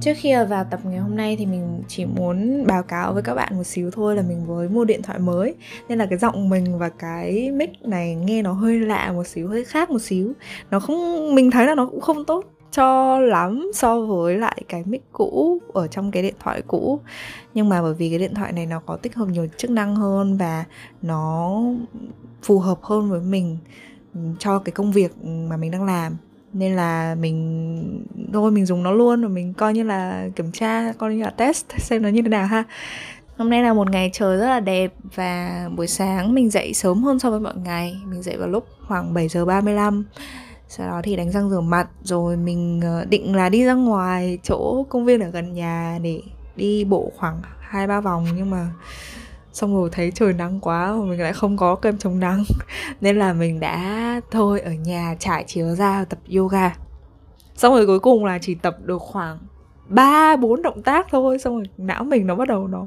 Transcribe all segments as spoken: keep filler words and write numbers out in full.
Trước khi vào tập ngày hôm nay thì mình chỉ muốn báo cáo với các bạn một xíu thôi là mình mới mua điện thoại mới. Nên là cái giọng mình và cái mic này nghe nó hơi lạ một xíu, hơi khác một xíu. Nó không, mình thấy là nó cũng không tốt cho lắm so với lại cái mic cũ ở trong cái điện thoại cũ. Nhưng mà bởi vì cái điện thoại này nó có tích hợp nhiều chức năng hơn và nó phù hợp hơn với mình cho cái công việc mà mình đang làm. Nên là mình thôi mình dùng nó luôn rồi, mình coi như là kiểm tra, coi như là test xem nó như thế nào ha. Hôm nay là một ngày trời rất là đẹp và buổi sáng mình dậy sớm hơn so với mọi ngày. Mình dậy vào lúc khoảng bảy giờ ba mươi lăm. Sau đó thì đánh răng rửa mặt rồi mình định là đi ra ngoài chỗ công viên ở gần nhà để đi bộ khoảng hai ba vòng, nhưng mà xong rồi thấy trời nắng quá và mình lại không có kem chống nắng nên là mình đã thôi ở nhà trải chiếu ra tập yoga. Xong rồi cuối cùng là chỉ tập được khoảng ba bốn động tác thôi, xong rồi não mình nó bắt đầu nó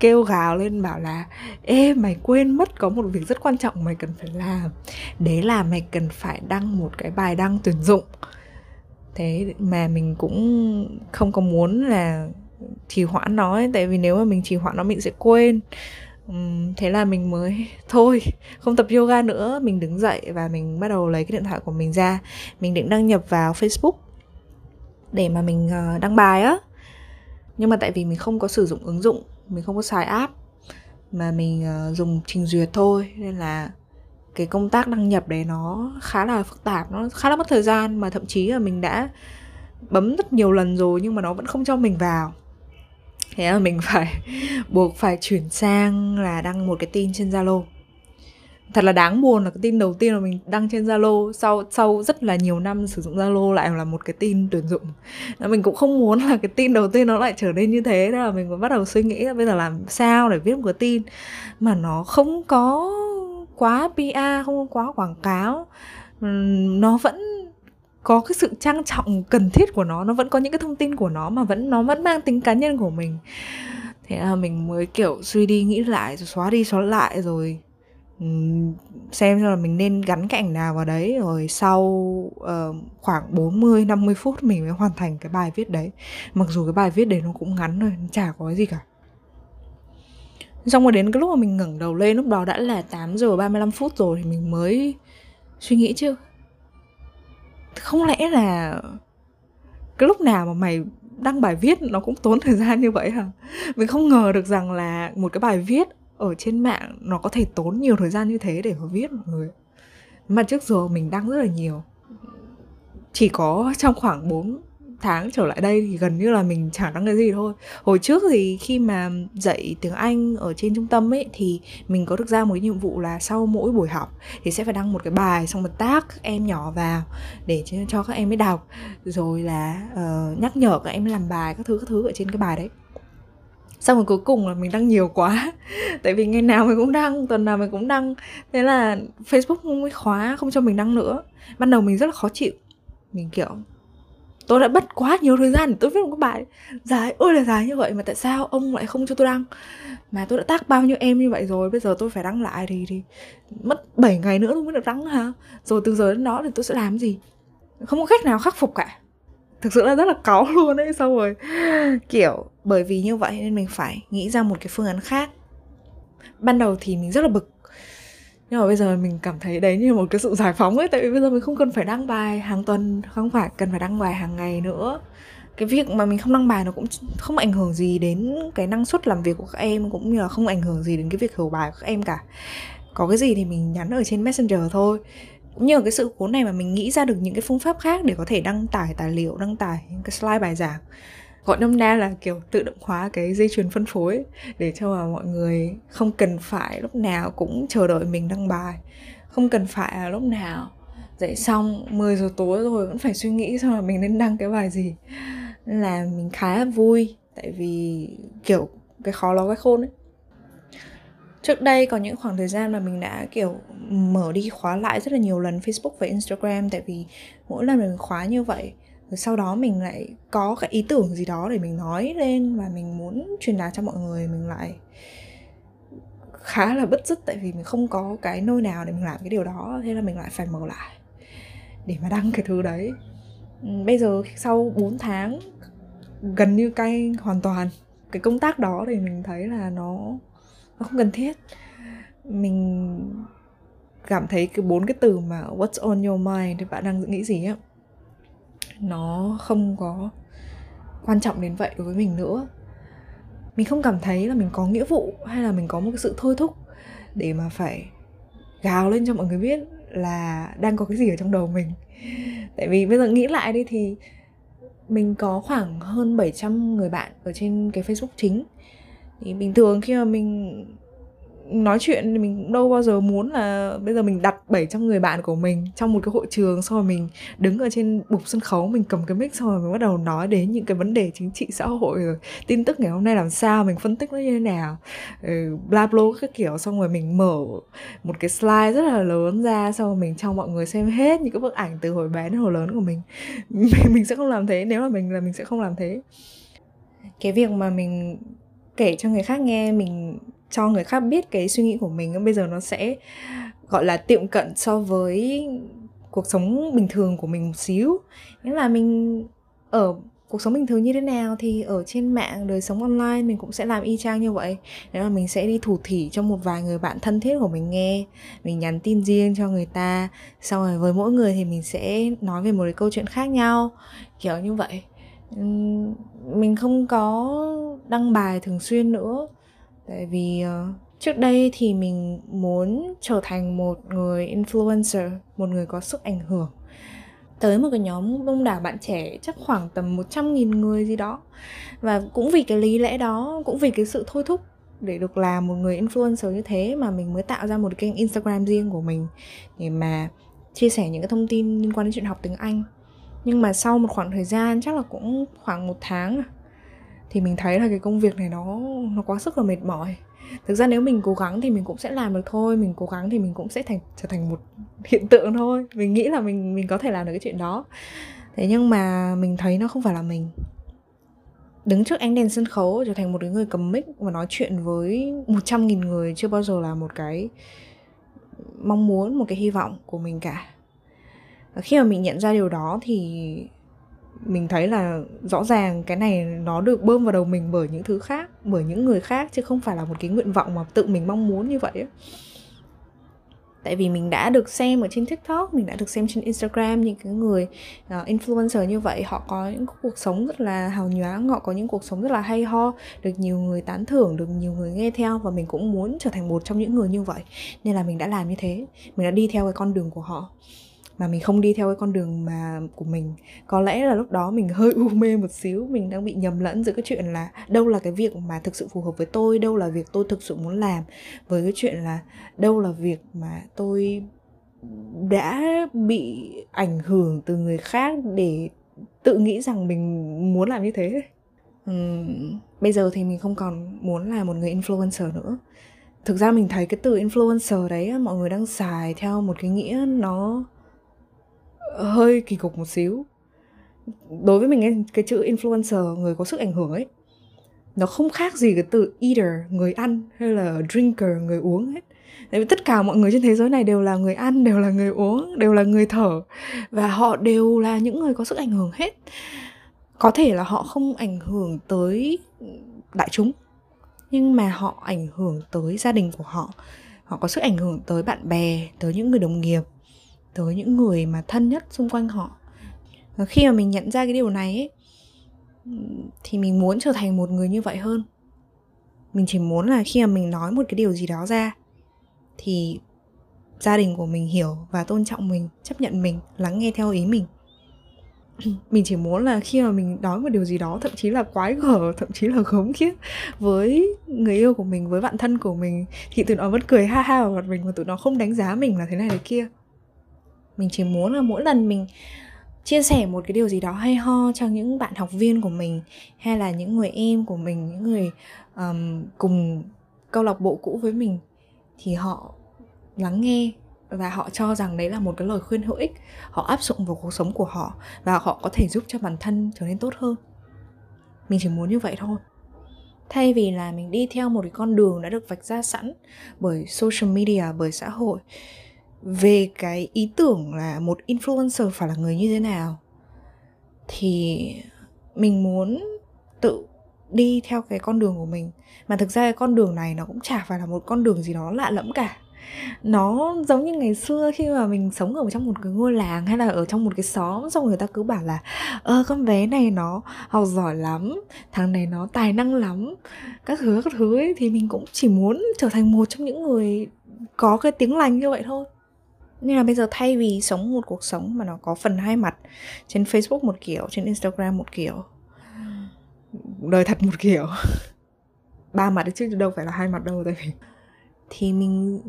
kêu gào lên bảo là ê, mày quên mất có một việc rất quan trọng mày cần phải làm. Đấy là mày cần phải đăng một cái bài đăng tuyển dụng. Thế mà mình cũng không có muốn là trì hoãn nó ấy, tại vì nếu mà mình trì hoãn nó mình sẽ quên. uhm, Thế là mình mới thôi, không tập yoga nữa. Mình đứng dậy và mình bắt đầu lấy cái điện thoại của mình ra. Mình định đăng nhập vào Facebook để mà mình đăng bài á. Nhưng mà tại vì mình không có sử dụng ứng dụng, mình không có xài app, mà mình dùng trình duyệt thôi, nên là cái công tác đăng nhập đấy nó khá là phức tạp, nó khá là mất thời gian. Mà thậm chí là mình đã bấm rất nhiều lần rồi nhưng mà nó vẫn không cho mình vào. Thế là mình phải buộc phải chuyển sang là đăng một cái tin trên Zalo. Thật là đáng buồn là cái tin đầu tiên mà mình đăng trên Zalo sau sau rất là nhiều năm sử dụng Zalo lại là một cái tin tuyển dụng. Mình cũng không muốn là cái tin đầu tiên nó lại trở nên như thế. Đó là mình mới bắt đầu suy nghĩ là bây giờ làm sao để viết một cái tin mà nó không có quá pê e rờ, không có quá quảng cáo, nó vẫn có cái sự trang trọng cần thiết của nó, nó vẫn có những cái thông tin của nó mà vẫn nó vẫn mang tính cá nhân của mình. Thế là mình mới kiểu suy đi nghĩ lại rồi xóa đi xóa lại rồi xem xem là mình nên gắn cái ảnh nào vào đấy. Rồi sau uh, khoảng bốn mươi năm mươi phút mình mới hoàn thành cái bài viết đấy. Mặc dù cái bài viết đấy nó cũng ngắn rồi, nó chả có gì cả. Xong rồi đến cái lúc mà mình ngẩng đầu lên, lúc đó đã là tám giờ ba mươi lăm phút rồi, thì mình mới suy nghĩ chứ không lẽ là cái lúc nào mà mày đăng bài viết nó cũng tốn thời gian như vậy hả? Mình không ngờ được rằng là một cái bài viết ở trên mạng nó có thể tốn nhiều thời gian như thế để mà viết mọi người. Mà trước giờ mình đăng rất là nhiều. Chỉ có trong khoảng bốn tháng trở lại đây thì gần như là mình chả đăng cái gì thôi. Hồi trước thì khi mà dạy tiếng Anh ở trên trung tâm ấy, thì mình có được ra một cái nhiệm vụ là sau mỗi buổi học thì sẽ phải đăng một cái bài, xong rồi tag các em nhỏ vào để cho các em ấy đọc, rồi là uh, nhắc nhở các em làm bài các thứ các thứ ở trên cái bài đấy. Xong rồi cuối cùng là mình đăng nhiều quá. Tại vì ngày nào mình cũng đăng, tuần nào mình cũng đăng. Thế là Facebook không khóa, không cho mình đăng nữa. Ban đầu mình rất là khó chịu. Mình kiểu tôi đã mất quá nhiều thời gian để tôi viết một cái bài dài ôi là dài như vậy mà tại sao ông lại không cho tôi đăng? Mà tôi đã tag bao nhiêu em như vậy rồi, bây giờ tôi phải đăng lại thì, thì mất bảy ngày nữa tôi mới được đăng hả? Rồi từ giờ đến đó thì tôi sẽ làm gì? Không có cách nào khắc phục cả. Thực sự là rất là cáu luôn ấy. Xong rồi kiểu bởi vì như vậy nên mình phải nghĩ ra một cái phương án khác. Ban đầu thì mình rất là bực, nhưng mà bây giờ mình cảm thấy đấy như một cái sự giải phóng ấy. Tại vì bây giờ mình không cần phải đăng bài hàng tuần, không phải cần phải đăng bài hàng ngày nữa. Cái việc mà mình không đăng bài nó cũng không ảnh hưởng gì đến cái năng suất làm việc của các em, cũng như là không ảnh hưởng gì đến cái việc hiểu bài của các em cả. Có cái gì thì mình nhắn ở trên Messenger thôi. Cũng nhờ cái sự cố này mà mình nghĩ ra được những cái phương pháp khác để có thể đăng tải tài liệu, đăng tải những cái slide bài giảng. Gọi nôm na là kiểu tự động hóa cái dây chuyền phân phối ấy, để cho mà mọi người không cần phải lúc nào cũng chờ đợi mình đăng bài. Không cần phải là lúc nào dậy xong mười giờ tối rồi vẫn phải suy nghĩ xem là mình nên đăng cái bài gì. Nên là mình khá là vui, tại vì kiểu cái khó ló cái khôn ấy. Trước đây có những khoảng thời gian mà mình đã kiểu mở đi khóa lại rất là nhiều lần Facebook và Instagram. Tại vì mỗi lần mình khóa như vậy, rồi sau đó mình lại có cái ý tưởng gì đó để mình nói lên và mình muốn truyền đạt cho mọi người, mình lại khá là bứt rứt tại vì mình không có cái nơi nào để mình làm cái điều đó. Thế là mình lại phải mở lại để mà đăng cái thứ đấy. Bây giờ sau bốn tháng gần như cay hoàn toàn. Cái công tác đó thì mình thấy là nó, nó không cần thiết. Mình cảm thấy cái bốn cái từ mà what's on your mind, thì bạn đang nghĩ gì á, nó không có quan trọng đến vậy đối với mình nữa. Mình không cảm thấy là mình có nghĩa vụ hay là mình có một cái sự thôi thúc để mà phải gào lên cho mọi người biết là đang có cái gì ở trong đầu mình. Tại vì bây giờ nghĩ lại đi thì mình có khoảng hơn bảy trăm người bạn ở trên cái Facebook chính. Thì bình thường khi mà mình nói chuyện thì mình cũng đâu bao giờ muốn là bây giờ mình đặt bảy trăm người bạn của mình trong một cái hội trường, xong rồi mình đứng ở trên bục sân khấu, mình cầm cái mic, xong rồi mình bắt đầu nói đến những cái vấn đề chính trị xã hội, rồi tin tức ngày hôm nay làm sao, mình phân tích nó như thế nào, ừ, bla bla các kiểu, xong rồi mình mở một cái slide rất là lớn ra, xong rồi mình cho mọi người xem hết những cái bức ảnh từ hồi bé đến hồi lớn của mình. Mình sẽ không làm thế. Nếu là mình là mình sẽ không làm thế. Cái việc mà mình kể cho người khác nghe, mình cho người khác biết cái suy nghĩ của mình, bây giờ nó sẽ gọi là tiệm cận so với cuộc sống bình thường của mình một xíu. Nghĩa là mình ở cuộc sống bình thường như thế nào thì ở trên mạng, đời sống online mình cũng sẽ làm y chang như vậy. Đó là mình sẽ đi thủ thỉ cho một vài người bạn thân thiết của mình nghe, mình nhắn tin riêng cho người ta, xong rồi với mỗi người thì mình sẽ nói về một cái câu chuyện khác nhau, kiểu như vậy. Mình không có đăng bài thường xuyên nữa. Tại vì uh, trước đây thì mình muốn trở thành một người influencer, một người có sức ảnh hưởng tới một cái nhóm đông đảo bạn trẻ, chắc khoảng tầm một trăm nghìn người gì đó. Và cũng vì cái lý lẽ đó, cũng vì cái sự thôi thúc để được làm một người influencer như thế mà mình mới tạo ra một cái kênh Instagram riêng của mình để mà chia sẻ những cái thông tin liên quan đến chuyện học tiếng Anh. Nhưng mà sau một khoảng thời gian, chắc là cũng khoảng một tháng, thì mình thấy là cái công việc này nó nó quá sức là mệt mỏi. Thực ra nếu mình cố gắng thì mình cũng sẽ làm được thôi, mình cố gắng thì mình cũng sẽ thành trở thành một hiện tượng thôi. Mình nghĩ là mình mình có thể làm được cái chuyện đó. Thế nhưng mà mình thấy nó không phải là mình. Đứng trước ánh đèn sân khấu, trở thành một cái người cầm mic và nói chuyện với một trăm nghìn người chưa bao giờ là một cái mong muốn, một cái hy vọng của mình cả. Và khi mà mình nhận ra điều đó thì mình thấy là rõ ràng cái này nó được bơm vào đầu mình bởi những thứ khác, bởi những người khác, chứ không phải là một cái nguyện vọng mà tự mình mong muốn như vậy ấy. Tại vì mình đã được xem ở trên TikTok, mình đã được xem trên Instagram những cái người uh, influencer như vậy. Họ có những cuộc sống rất là hào nhoáng, họ có những cuộc sống rất là hay ho, được nhiều người tán thưởng, được nhiều người nghe theo. Và mình cũng muốn trở thành một trong những người như vậy. Nên là mình đã làm như thế, mình đã đi theo cái con đường của họ mà mình không đi theo cái con đường mà của mình. Có lẽ là lúc đó mình hơi u mê một xíu, mình đang bị nhầm lẫn giữa cái chuyện là đâu là cái việc mà thực sự phù hợp với tôi, đâu là việc tôi thực sự muốn làm, với cái chuyện là đâu là việc mà tôi đã bị ảnh hưởng từ người khác để tự nghĩ rằng mình muốn làm như thế. uhm, Bây giờ thì mình không còn muốn là một người influencer nữa. Thực ra mình thấy cái từ influencer đấy mọi người đang xài theo một cái nghĩa nó hơi kỳ cục một xíu. Đối với mình, cái chữ influencer, người có sức ảnh hưởng ấy, nó không khác gì cái từ eater, người ăn, hay là drinker, người uống hết. Tại vì tất cả mọi người trên thế giới này đều là người ăn, đều là người uống, đều là người thở, và họ đều là những người có sức ảnh hưởng hết. Có thể là họ không ảnh hưởng tới đại chúng, nhưng mà họ ảnh hưởng tới gia đình của họ. Họ có sức ảnh hưởng tới bạn bè, tới những người đồng nghiệp, tới những người mà thân nhất xung quanh họ. Và khi mà mình nhận ra cái điều này ấy, thì mình muốn trở thành một người như vậy hơn. Mình chỉ muốn là khi mà mình nói một cái điều gì đó ra thì gia đình của mình hiểu và tôn trọng mình, chấp nhận mình, lắng nghe theo ý mình. Mình chỉ muốn là khi mà mình nói một điều gì đó, thậm chí là quái gở, thậm chí là khốn khiếp với người yêu của mình, với bạn thân của mình, thì tụi nó vẫn cười ha ha vào mặt mình, và tụi nó không đánh giá mình là thế này thế kia. Mình chỉ muốn là mỗi lần mình chia sẻ một cái điều gì đó hay ho cho những bạn học viên của mình, hay là những người em của mình, những người um, cùng câu lạc bộ cũ với mình, thì họ lắng nghe và họ cho rằng đấy là một cái lời khuyên hữu ích. Họ áp dụng vào cuộc sống của họ và họ có thể giúp cho bản thân trở nên tốt hơn. Mình chỉ muốn như vậy thôi. Thay vì là mình đi theo một cái con đường đã được vạch ra sẵn bởi social media, bởi xã hội, về cái ý tưởng là một influencer phải là người như thế nào, thì mình muốn tự đi theo cái con đường của mình. Mà thực ra cái con đường này nó cũng chả phải là một con đường gì đó lạ lẫm cả. Nó giống như ngày xưa khi mà mình sống ở trong một cái ngôi làng hay là ở trong một cái xóm, xong người ta cứ bảo là Ơ con bé này nó học giỏi lắm, thằng này nó tài năng lắm, các thứ các thứ ấy. Thì mình cũng chỉ muốn trở thành một trong những người có cái tiếng lành như vậy thôi. Nhưng là bây giờ thay vì sống một cuộc sống mà nó có phần hai mặt, trên Facebook một kiểu, trên Instagram một kiểu, đời thật một kiểu, ba mặt chứ đâu phải là hai mặt đâu, tại vì thì mình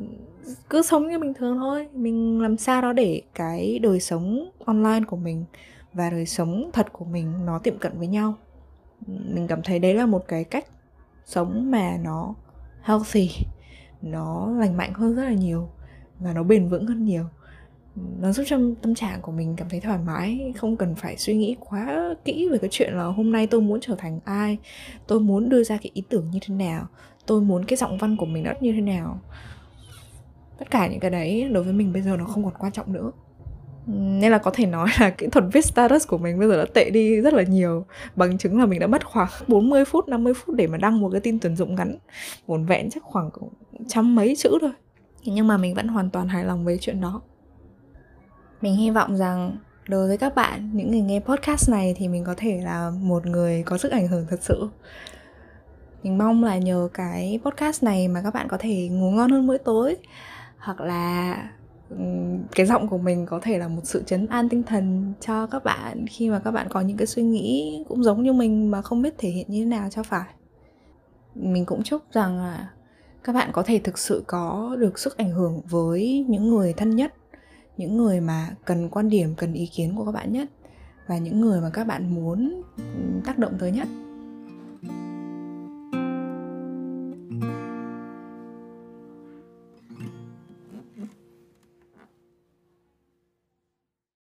cứ sống như bình thường thôi. Mình làm sao đó để cái đời sống online của mình và đời sống thật của mình nó tiệm cận với nhau. Mình cảm thấy đấy là một cái cách sống mà nó healthy, nó lành mạnh hơn rất là nhiều và nó bền vững hơn nhiều. Nó giúp cho tâm trạng của mình cảm thấy thoải mái, không cần phải suy nghĩ quá kỹ về cái chuyện là hôm nay tôi muốn trở thành ai, tôi muốn đưa ra cái ý tưởng như thế nào, tôi muốn cái giọng văn của mình nó như thế nào. Tất cả những cái đấy đối với mình bây giờ nó không còn quan trọng nữa. Nên là có thể nói là kỹ thuật viết status của mình bây giờ đã tệ đi rất là nhiều. Bằng chứng là mình đã mất khoảng bốn mươi phút, năm mươi phút để mà đăng một cái tin tuyển dụng ngắn, vỏn vẹn chắc khoảng trăm mấy chữ thôi. Nhưng mà mình vẫn hoàn toàn hài lòng với chuyện đó. Mình hy vọng rằng đối với các bạn, những người nghe podcast này, thì mình có thể là một người có sức ảnh hưởng thật sự. Mình mong là nhờ cái podcast này mà các bạn có thể ngủ ngon hơn mỗi tối, hoặc là cái giọng của mình có thể là một sự trấn an tinh thần cho các bạn khi mà các bạn có những cái suy nghĩ cũng giống như mình mà không biết thể hiện như thế nào cho phải. Mình cũng chúc rằng là các bạn có thể thực sự có được sức ảnh hưởng với những người thân nhất, những người mà cần quan điểm, cần ý kiến của các bạn nhất, và những người mà các bạn muốn tác động tới nhất.